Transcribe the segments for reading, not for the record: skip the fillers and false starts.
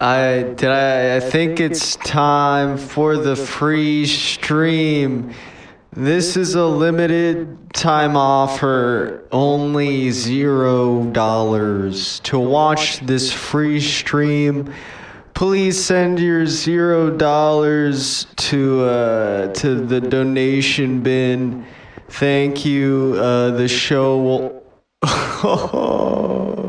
I think it's time for the free stream. This is a limited time offer, only $0. To watch this free stream, please send your $0 to the donation bin. Thank you. The show will.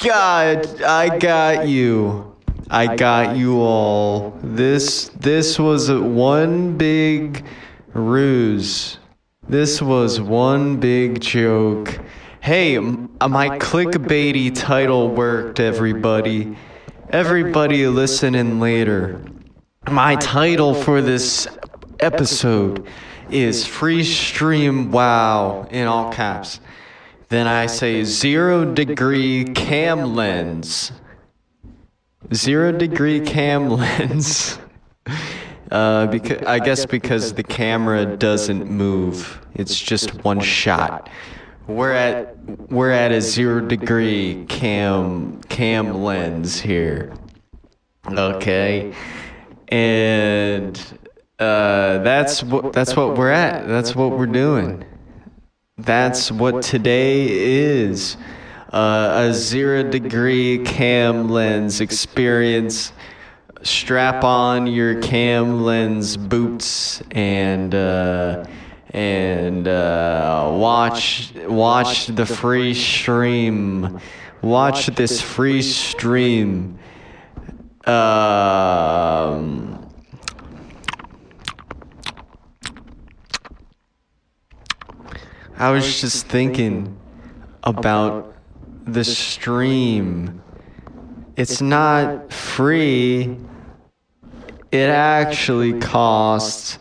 God, I got you. I got you all. This was one big ruse. This was one big joke. Hey, my clickbaity title worked, everybody. Everybody listening later. My title for this episode is Free Stream Wow in all caps. Then I say 0 degree cam lens. 0 degree cam lens. Because I guess because the camera doesn't move. It's just one shot. We're at a 0 degree cam lens here. Okay, and that's what we're at. That's what we're doing. That's what today is. A 0 degree cam lens experience. Strap on your cam lens boots and watch the free stream. Watch this free stream. I was just thinking about the stream. It's not free. It actually costs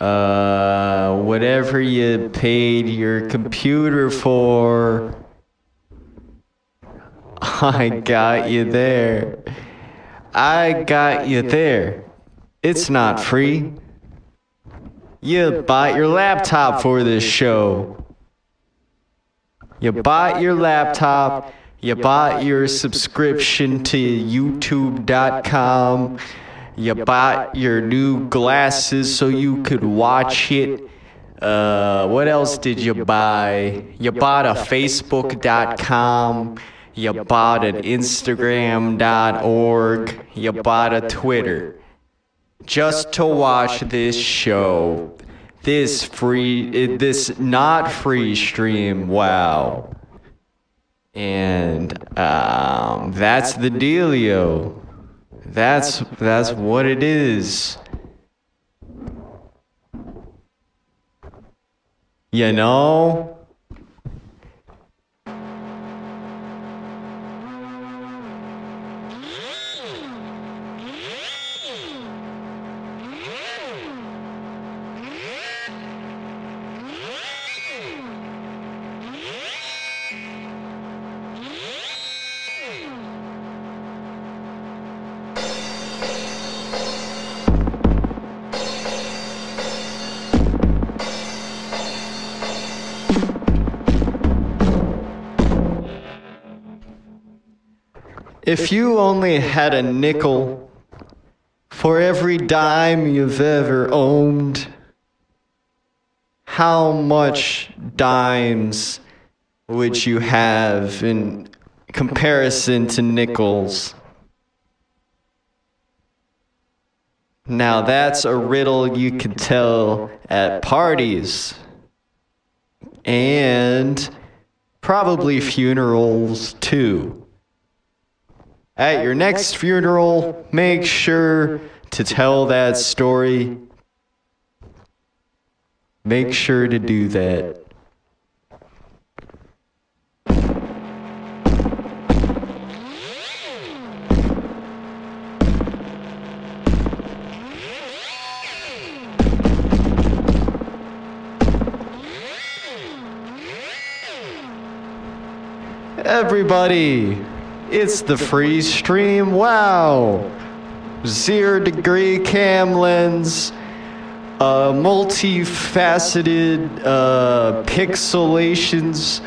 whatever you paid your computer for. I got you there. I got you there. It's not free. You bought your laptop for this show. You bought your laptop. You bought your subscription to YouTube.com. You bought your new glasses so you could watch it. What else did you buy? You bought a Facebook.com. You bought an Instagram.org. You bought a Twitter. Just to watch this show. This not free stream. Wow. And that's the dealio. That's what it is. You know? If you only had a nickel for every dime you've ever owned, how much dimes would you have in comparison to nickels? Now that's a riddle you can tell at parties and probably funerals too. At your next funeral, make sure to tell that story. Make sure to do that. Everybody! It's the free stream. Wow. 0 degree cam lens. Multifaceted pixelations.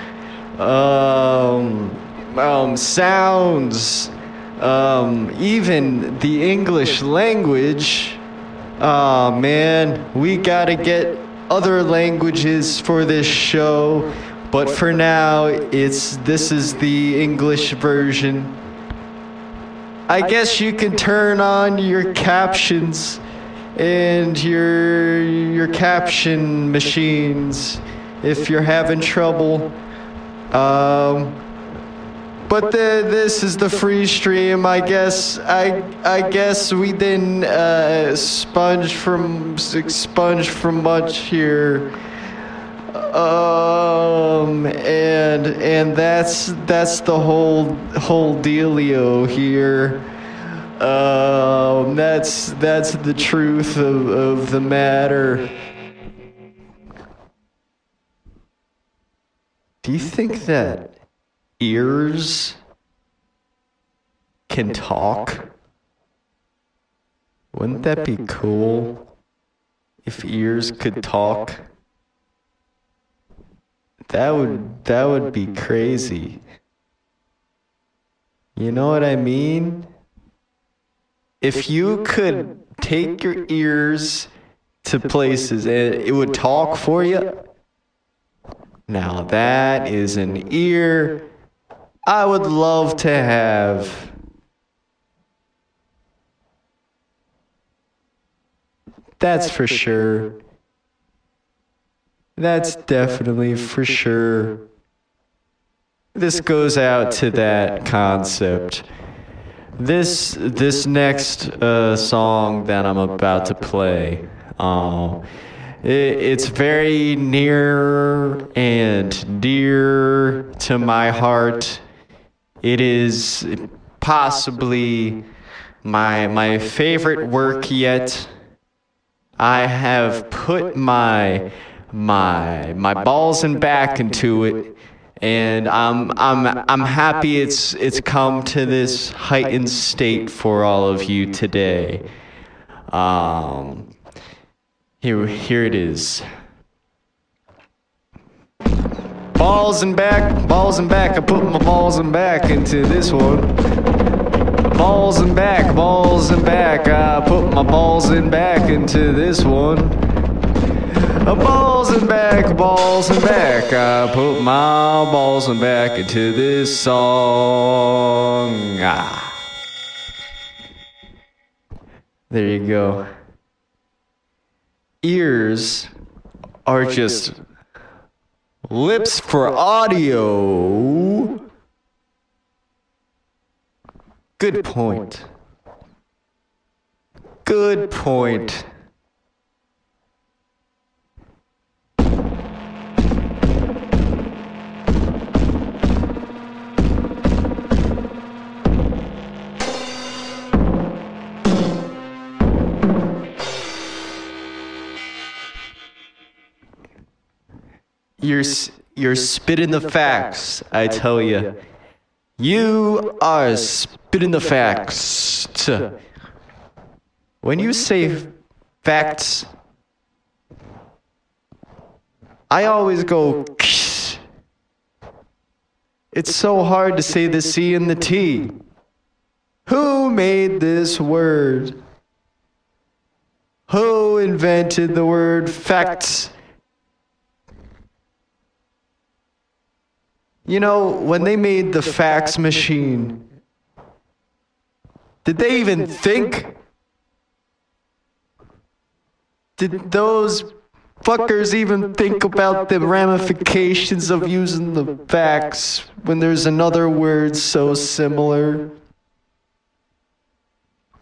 Sounds. even the English language. Man, we gotta get other languages for this show, but for now, this is the English version. I guess you can turn on your captions and your caption machines if you're having trouble. But this is the free stream. I guess we didn't expunge from much here. And that's the whole dealio here. That's the truth of the matter. Do you think that ears can talk? Wouldn't that be cool if ears could talk? That would be crazy. You know what I mean? If you could take your ears to places and it would talk for you, now that is an ear I would love to have. That's for sure. That's definitely for sure. This goes out to that concept. This next song that I'm about to play, it's very near and dear to my heart. It is possibly my favorite work yet. I have put my balls and back into it, and I'm happy it's come to this heightened state for all of you today. Here it is. Balls and back, I put my balls and back into this one. Balls and back, I put my balls and back into this one. Balls and back, I put my balls and back into this song. Ah. There you go. Ears are just lips for audio. Good point. You're spitting the facts, I tell you. You are spitting the facts. When you say facts, I always go ksh. It's so hard to say the C and the T. Who made this word? Who invented the word facts? You know, when they made the fax machine, did they even think? Did those fuckers even think about the ramifications of using the fax when there's another word so similar?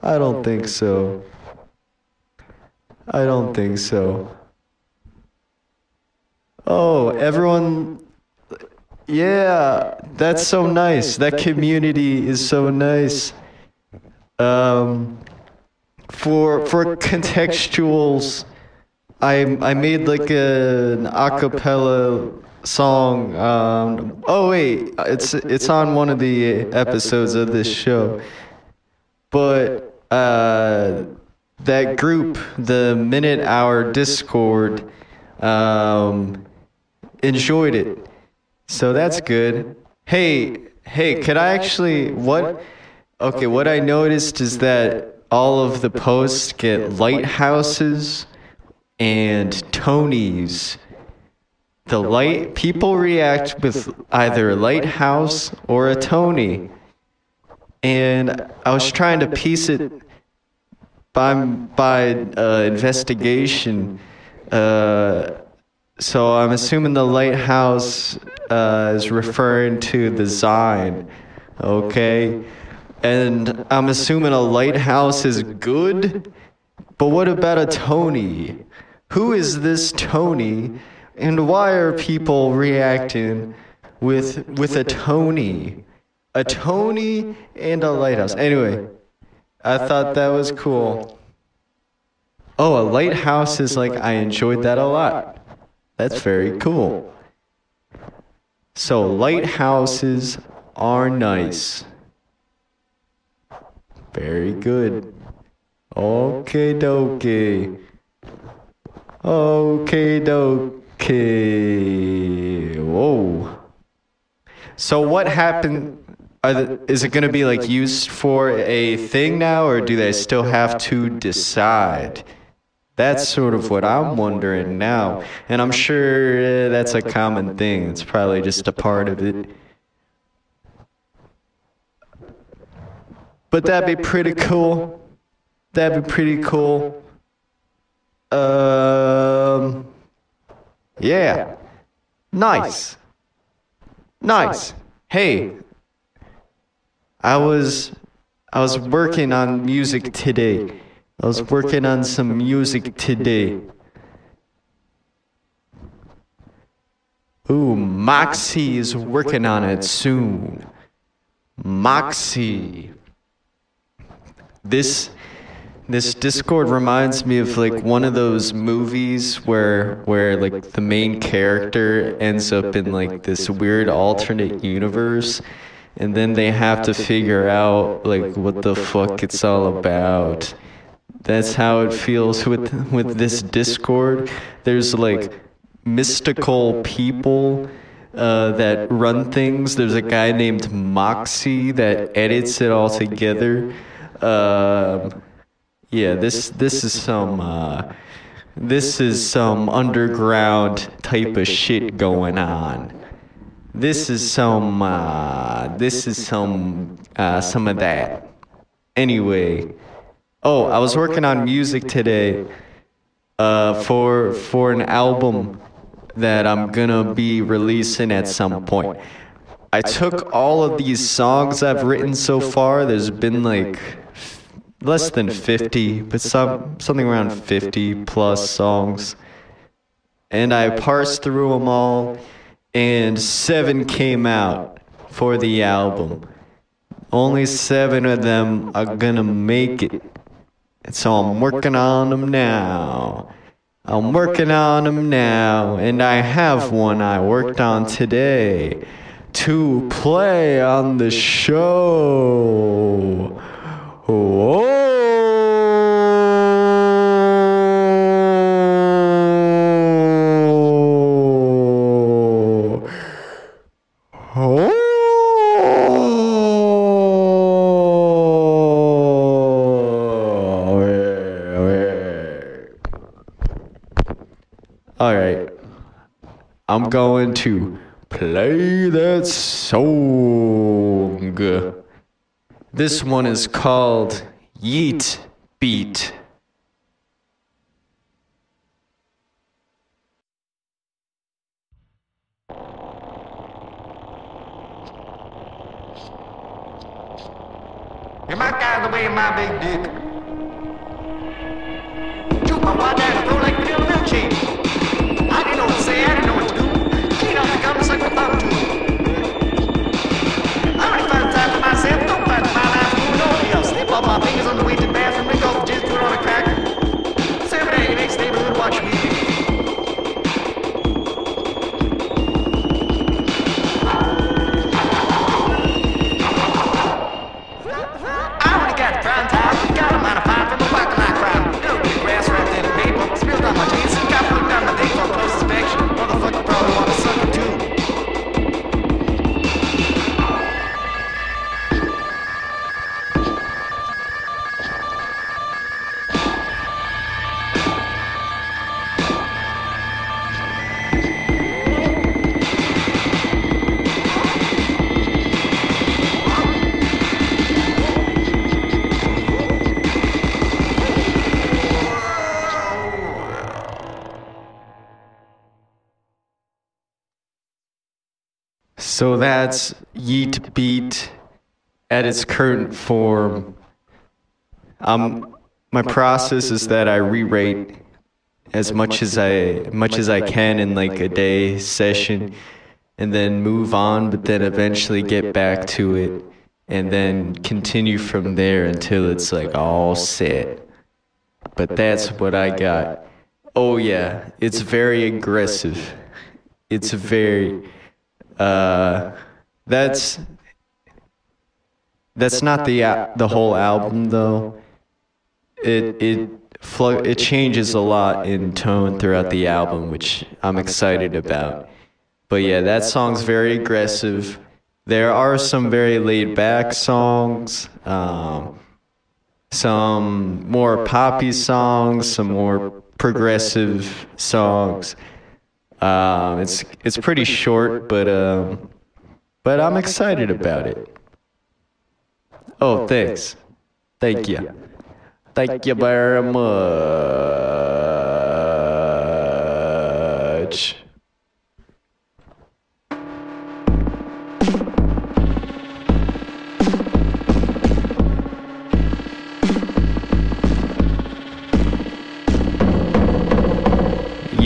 I don't think so. Oh, everyone... Yeah, that's so nice. That community is so nice. For contextuals, I made like an acapella song. Oh wait, it's on one of the episodes of this show. But that group, the Minute Hour Discord, enjoyed it. So that's good. Hey, could I actually, what? Okay, what I noticed is that all of the posts get lighthouses and Tonys. The light people react with either a lighthouse or a Tony. And I was trying to piece it by investigation. So I'm assuming the lighthouse is referring to the sign, okay? And I'm assuming a lighthouse is good, but what about a Tony? Who is this Tony, and why are people reacting with a Tony? A Tony and a lighthouse. Anyway, I thought that was cool. Oh, a lighthouse is like, I enjoyed that a lot. That's very cool. So lighthouses are nice. Very good. Okie dokie. Okie dokie. Whoa. So what happened? Is it going to be like used for a thing now, or do they still have to decide? That's sort of what I'm wondering now. And I'm sure that's a common thing. It's probably just a part of it. But that'd be pretty cool. That'd be pretty cool. Yeah. Nice. Nice. Hey. I was working on music today. I was working on some music today. Ooh, Moxie is working on it soon. Moxie. This Discord reminds me of like one of those movies where like the main character ends up in like this weird alternate universe, and then they have to figure out like what the fuck it's all about. That's how it feels with this Discord. There's like mystical people that run things. There's a guy named Moxie that edits it all together. Yeah, this is some underground type of shit going on. This is some of that. Anyway. Oh, I was working on music today for an album that I'm gonna be releasing at some point. I took all of these songs I've written so far. There's been like less than 50, but something around 50 plus songs. And I parsed through them all, and 7 came out for the album. Only 7 of them are gonna make it. And so I'm working on them now. I'm working on them now. And I have one I worked on today to play on the show. Alright, I'm going to play that song. This one is called Yeet Beat. Get my guy out of the way of my big dick. Chew my wild ass throw like Bill Milchick. I didn't know what to do. Clean out the gums like we thought to. I already found time for myself. Don't find my life moving nobody else. Snip all my fingers on the way to the bathroom. Lick off the jizz, put on a cracker. Sam and Aggie next neighborhood watch me. I already got the prime time. Got a minor fine from the walking like crime. Little bit of grass right there in the paper. Spilled on my jeans. Got put down my dick for close inspection. Motherfucker probably wanna suck it too. So that's Yeet Beat at its current form. My process is that I re-rate as much as I can in like a day session, and then move on, but then eventually get back to it, and then continue from there until it's like all set. But that's what I got. Oh yeah, it's very aggressive. It's very that's not the whole album though. It changes a lot in tone throughout the album, which I'm excited about. But yeah, that song's very aggressive. There are some very laid back songs, some more poppy songs, some more progressive songs. It's pretty short, but I'm excited about it. Oh, thanks. Thank you. Thank you very much.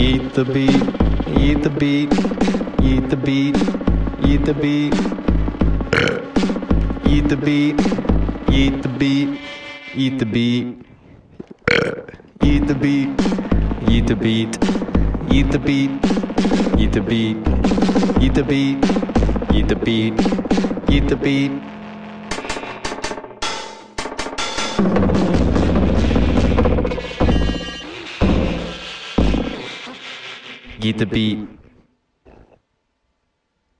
Yeet the beat, yeet the beat, yeet the beat, yeet the beat, yeet the beat, yeet the beat, yeet the beat, yeet the beat, yeet the beat, yeet the beat, yeet the beat, yeet the beat, yeet the beat, yeet the beat. Yeet the beat.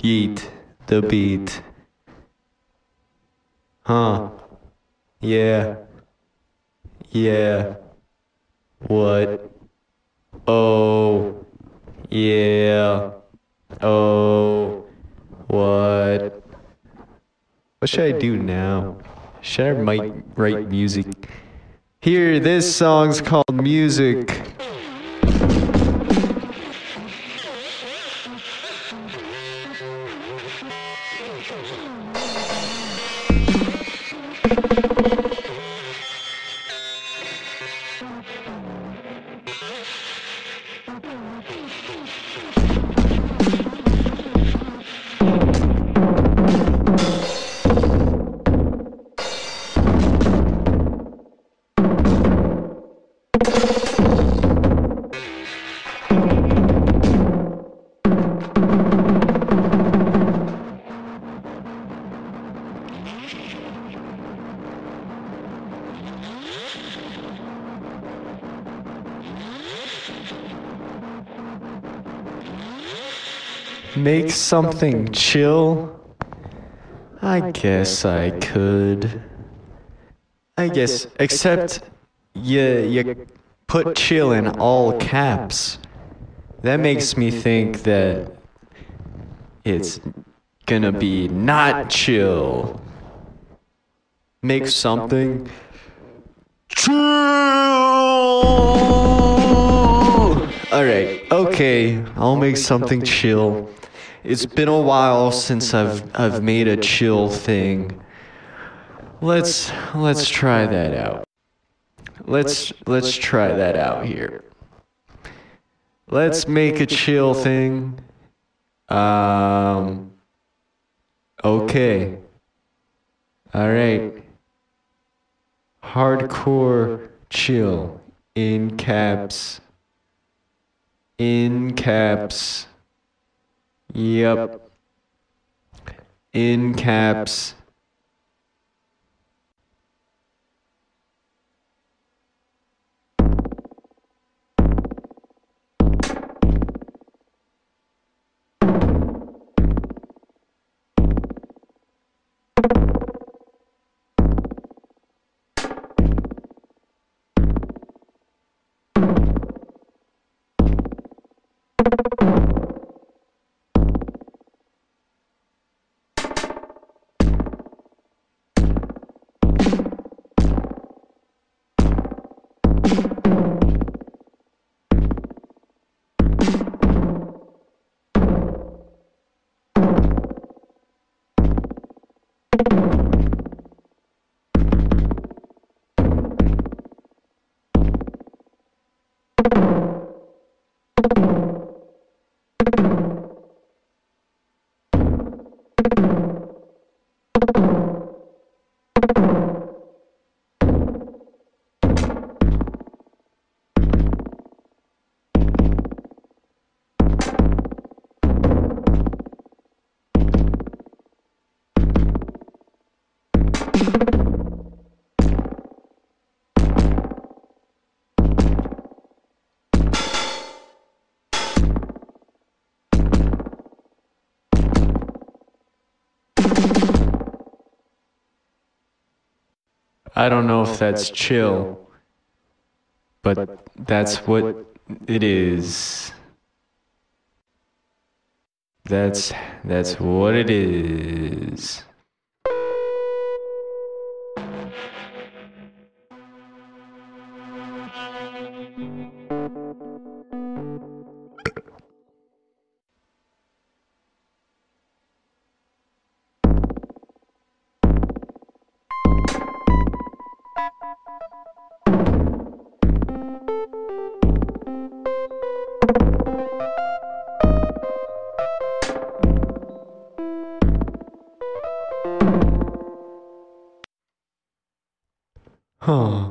Yeet the beat. Huh. Yeah. Yeah. What? Oh. Yeah. Oh. What? What should I do now? Should I write music? Here, this song's called Music. Make something chill? I guess I could. I guess, except you put chill in all caps. That makes me think that it's gonna be not chill. Make something chill! Alright, okay, I'll make something chill. It's been a while since I've made a chill thing. Let's try that out. Let's try that out here. Let's make a chill thing. Okay. All right. Hardcore chill in caps. In caps. Yep. In caps. I don't know if that's chill, but that's what it is. That's what it is. Huh.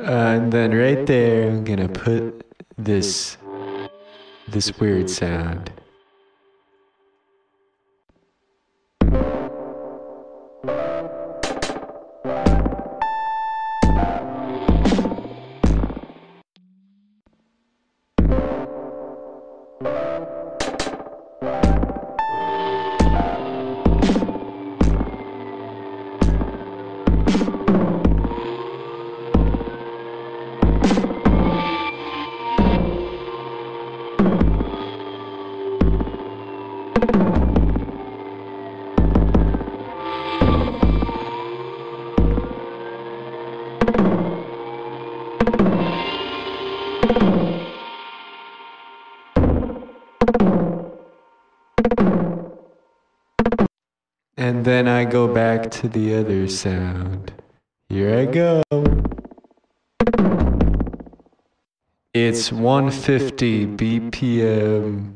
And then right there, I'm gonna put this weird sound. And then I go back to the other sound. Here I go. It's 150 BPM.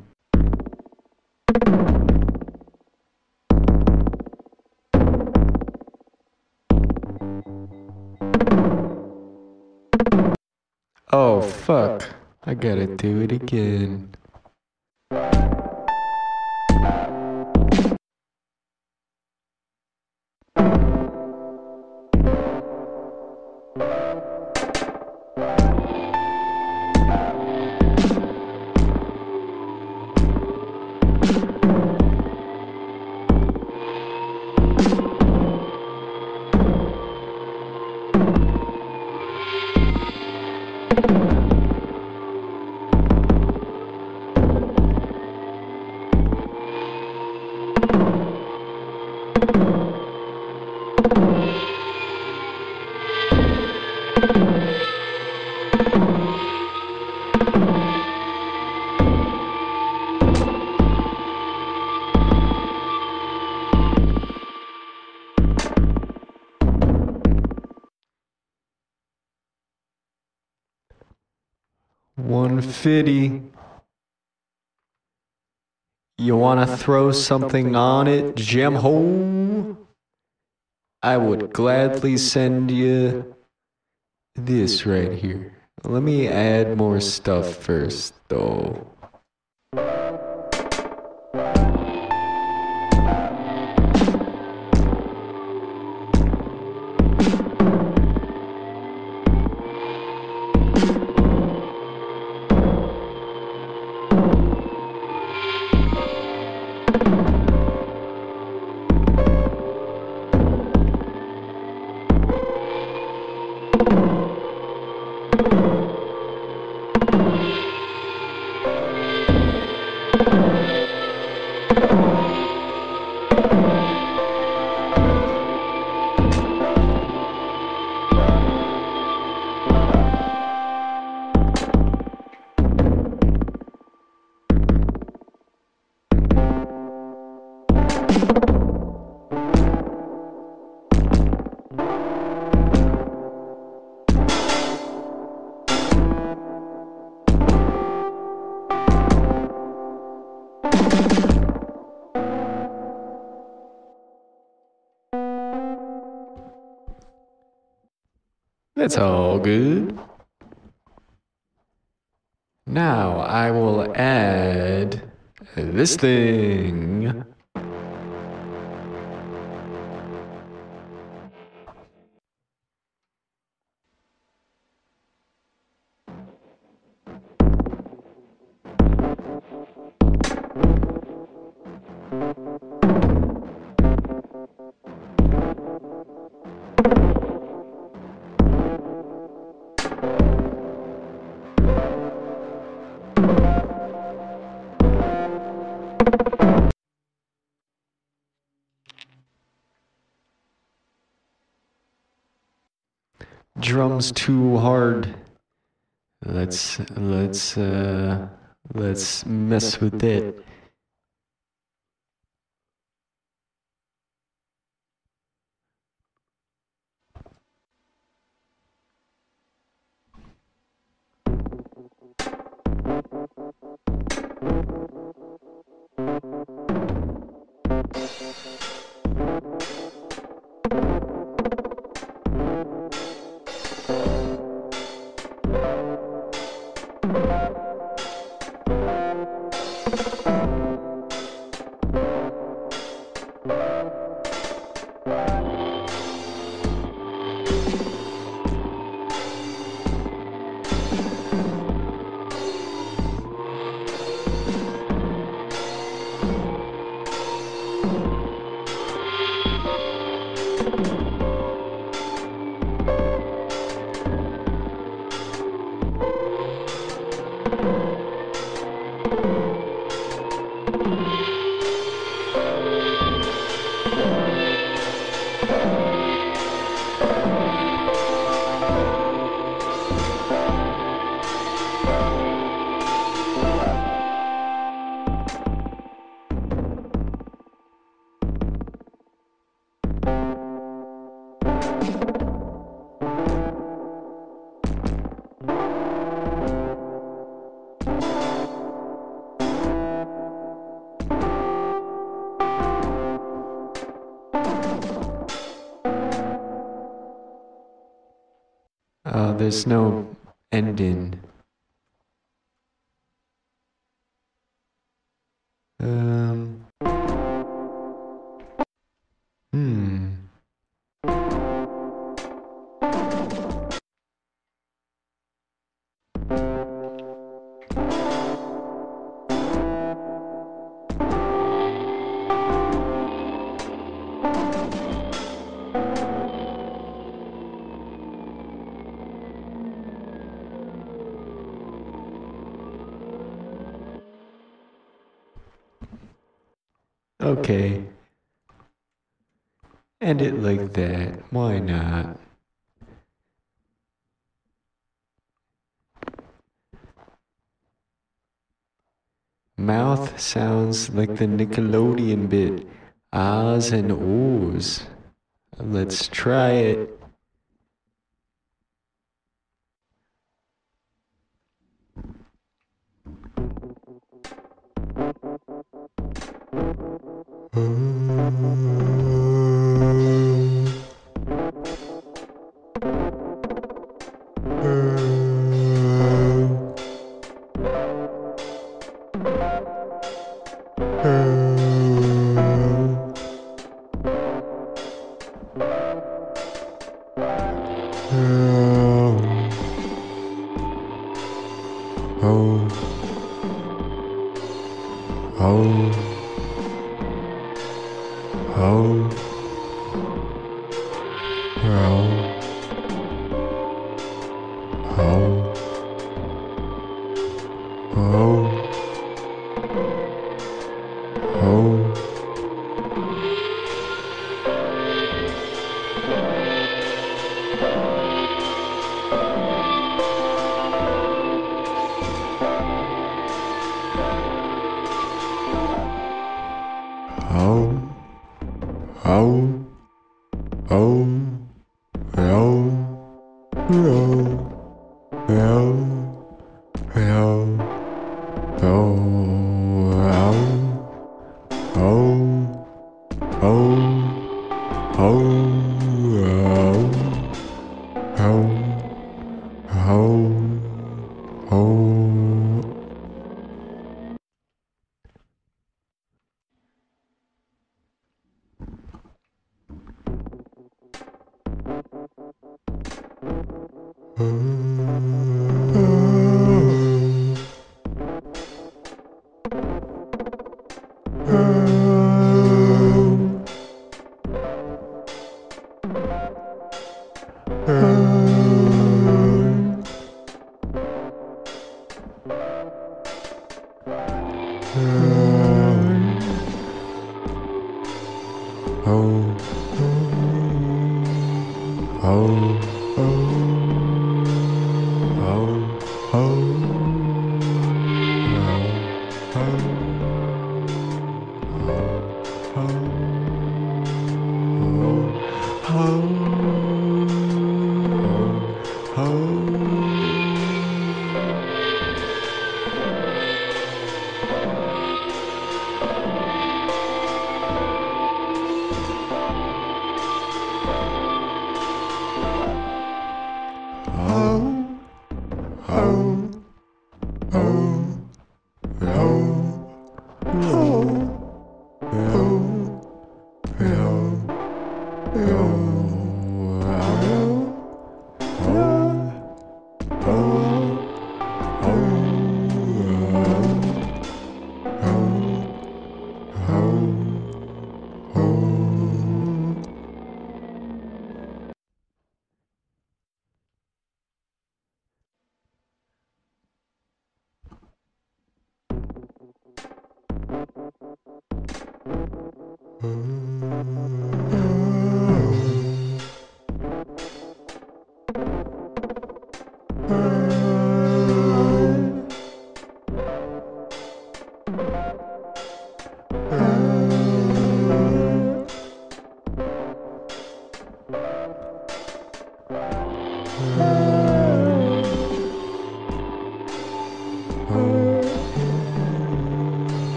Oh fuck, I gotta do it again. $150. You wanna throw something on it, Jemho? I would gladly send you this right here. Let me add more stuff first, though. It's all good. Now I will add this thing. Drums too hard. Let's mess with it. There's no ending. Okay, end it like that, why not? Mouth sounds like the Nickelodeon bit, ahs and oohs. Let's try it.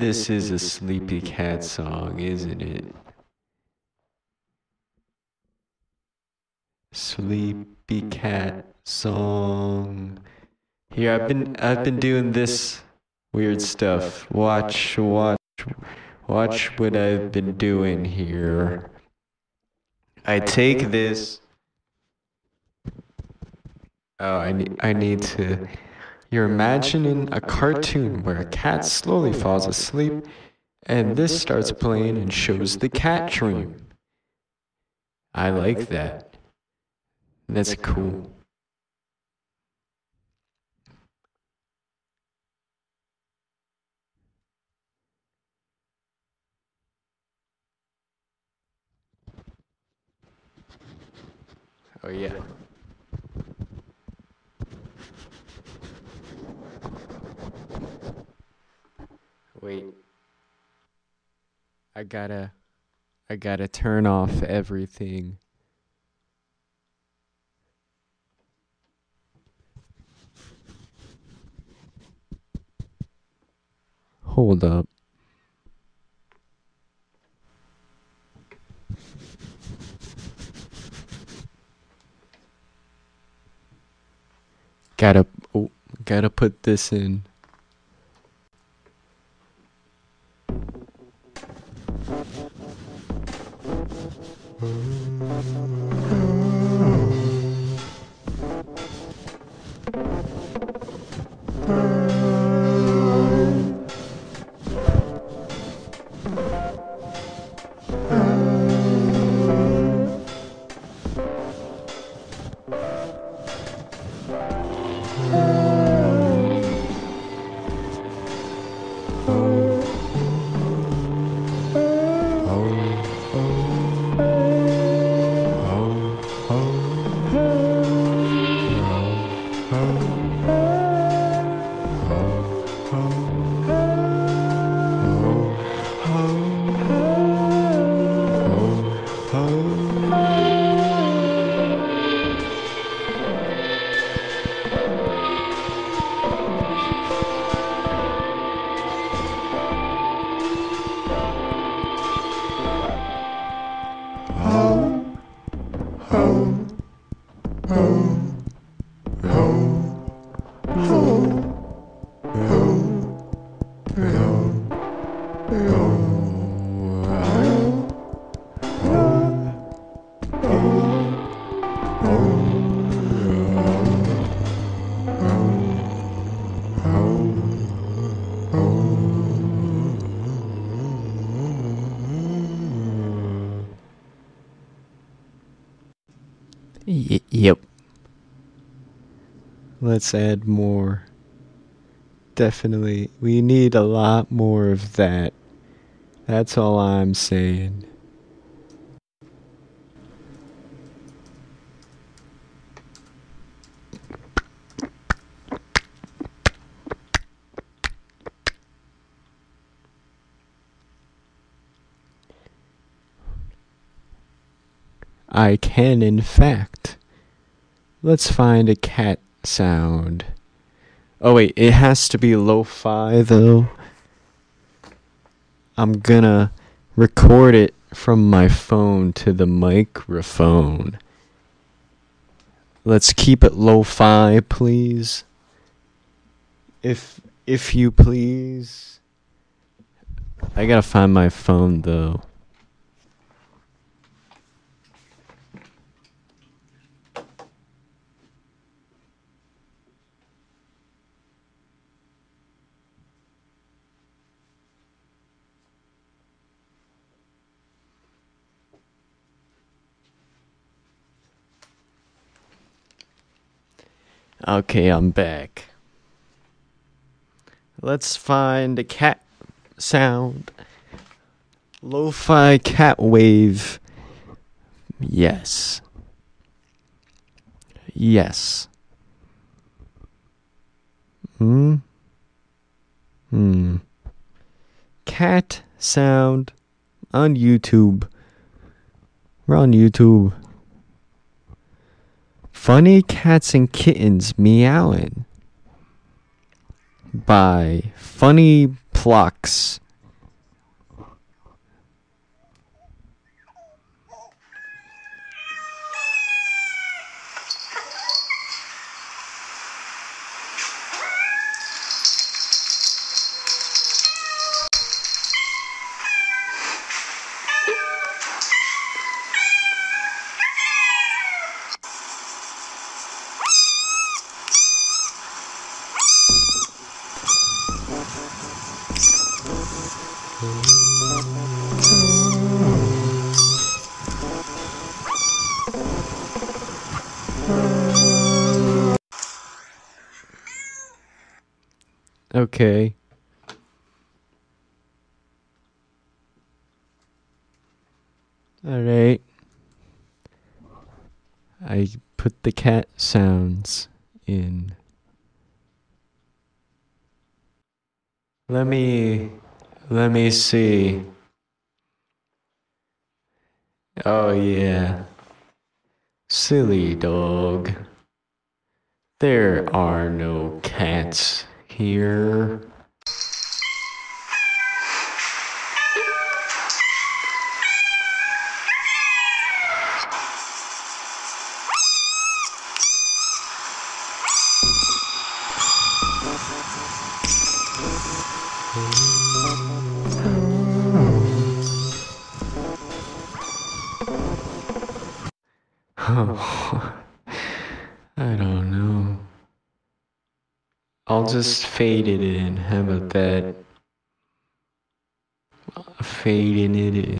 This is a Sleepy Cat song, isn't it? Sleepy Cat song. Here, I've been doing this weird stuff. Watch what I've been doing here. I take this. Oh, I need to. You're imagining a cartoon where a cat slowly falls asleep, and this starts playing and shows the cat dream. I like that. That's cool. Oh, yeah. Wait, I gotta turn off everything. hold up. Gotta put this in. Yep. Let's add more. Definitely, we need a lot more of that. That's all I'm saying. I can, in fact. Let's find a cat sound. Oh wait, it has to be lo-fi though. I'm gonna record it from my phone to the microphone. Let's keep it lo-fi, please. If you please. I gotta find my phone though. Okay, I'm back. Let's find a cat sound. Lo-fi cat wave. Yes. Yes. Cat sound on YouTube. We're on YouTube. Funny Cats and Kittens Meowing by Funny Plucks. Okay. All right. I put the cat sounds in. Let me see. Oh yeah. Silly dog. There are no cats here. Oh, I don't know. I'll just fade it in. How about that? Fading it in.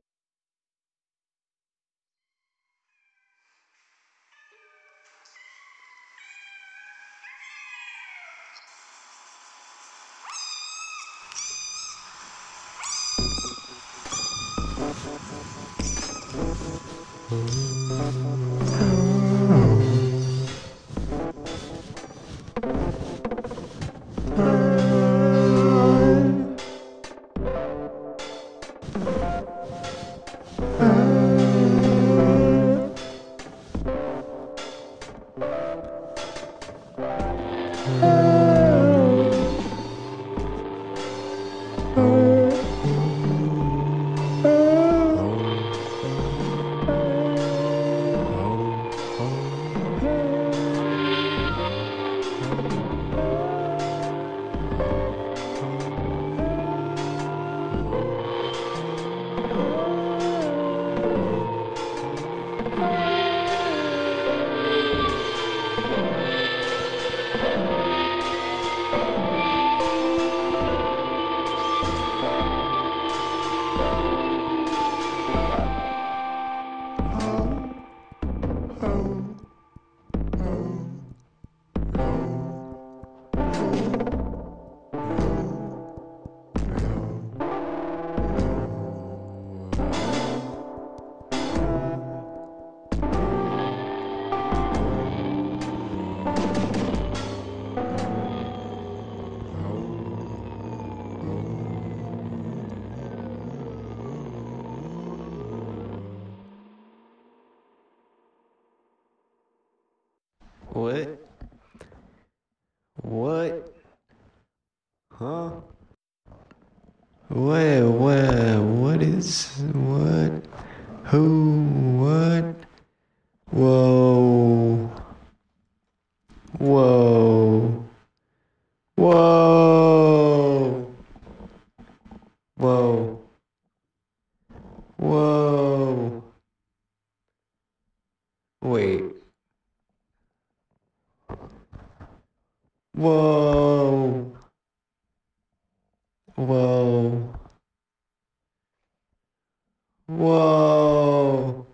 What? Huh? Where, what? Who, what? Whoa. Whoa. Whoa. Whoa. Whoa. Wait. Whoa. Whoa. Whoa.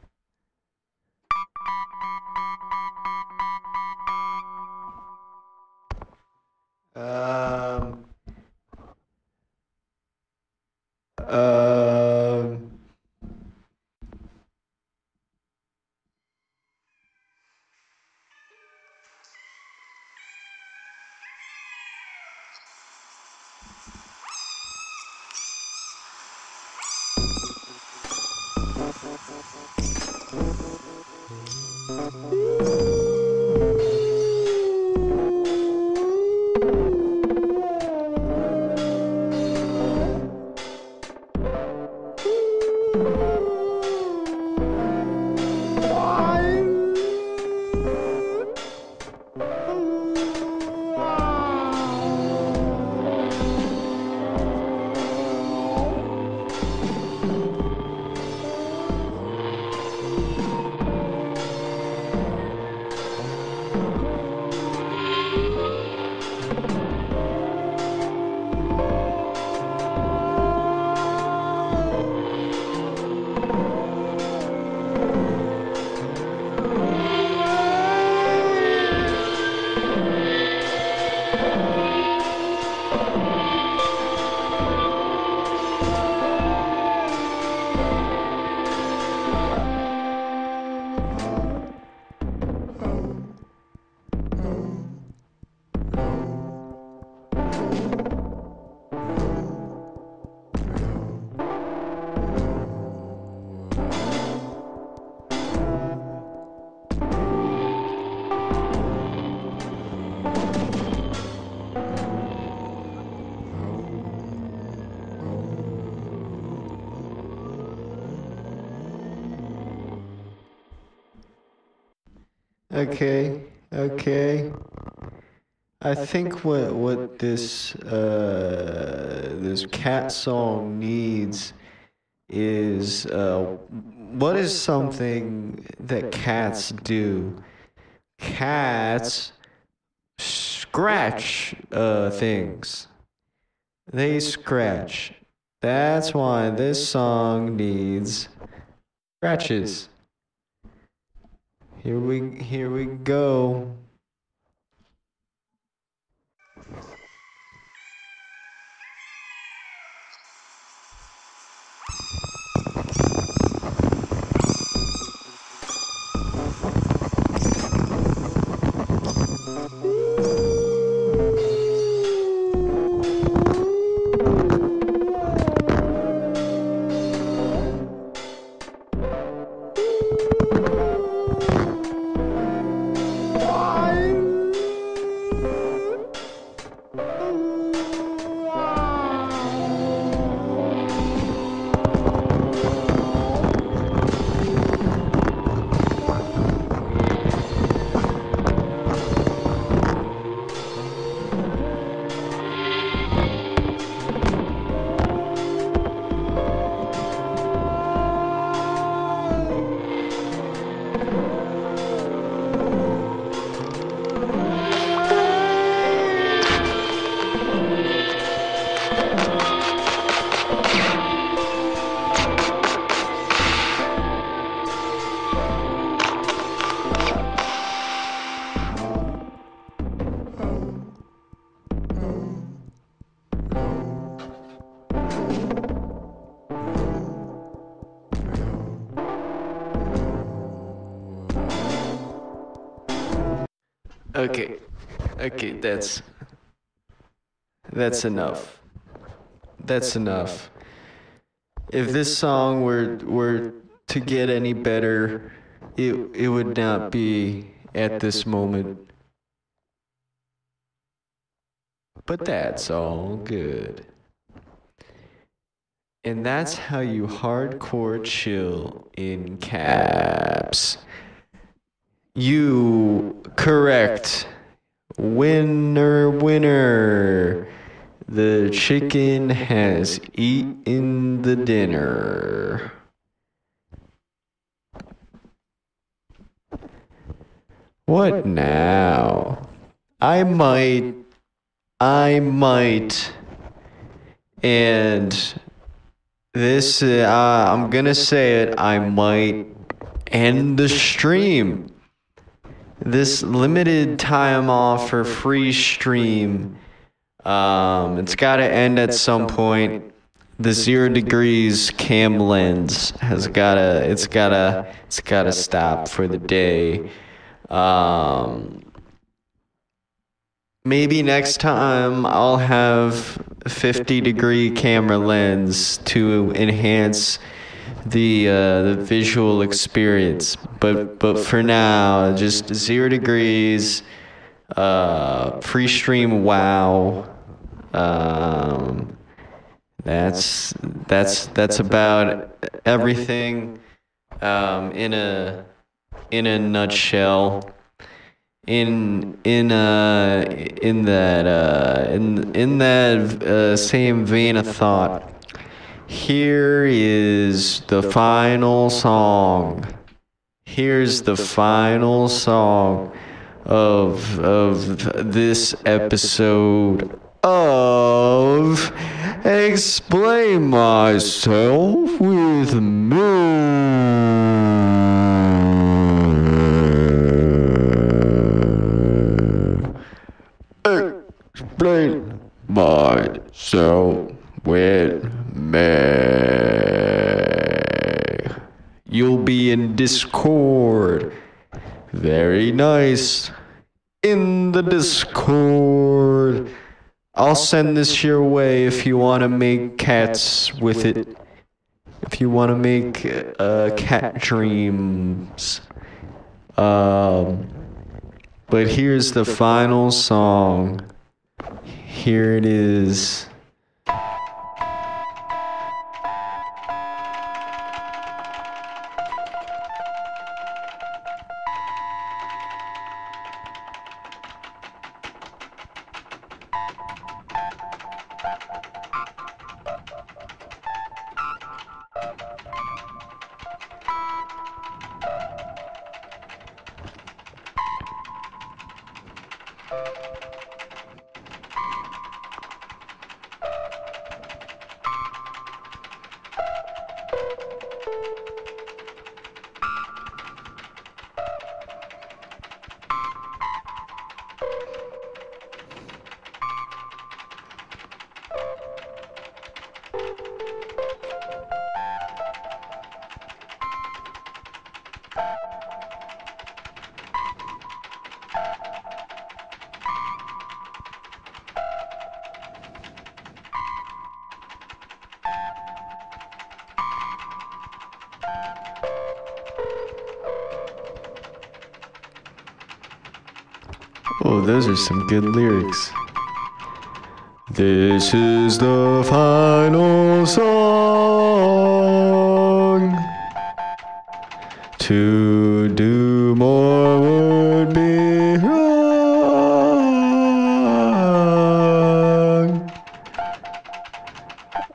Okay. I think what this this cat song needs is what is something that cats do? Cats scratch things. They scratch. That's why this song needs scratches. Here we go. Okay, that's enough. That's enough. If this song were to get any better, it would not be at this moment. But that's all good. And that's how you hardcore chill in caps. You correct. Winner, winner, the chicken has eaten the dinner. What now? I might, and this, I'm gonna say it, I might end the stream. This limited time offer free stream, it's got to end at some point. The 0 degrees cam lens has gotta, it's gotta stop for the day. Maybe next time I'll have a 50-degree camera lens to enhance the visual experience, but for now, just 0 degrees, free stream. Wow, that's about everything, in a nutshell. In that same vein of thought, here is the final song. Here's the final song of this episode of Explain Myself with Me. Explain Myself with Me. You'll be in Discord. Very nice. In the Discord. I'll send this your way if you want to make cats with it. If you want to make cat dreams. But here's the final song. Here it is. Oh, those are some good lyrics. This is the final song. To do more would be wrong.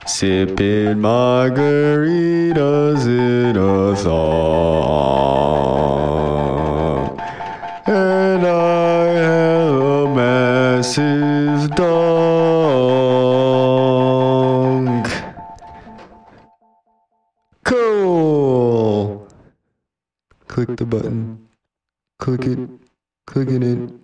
Sipping margaritas in a thong, and I have a massive dong. Cool. Click the button. Click it in.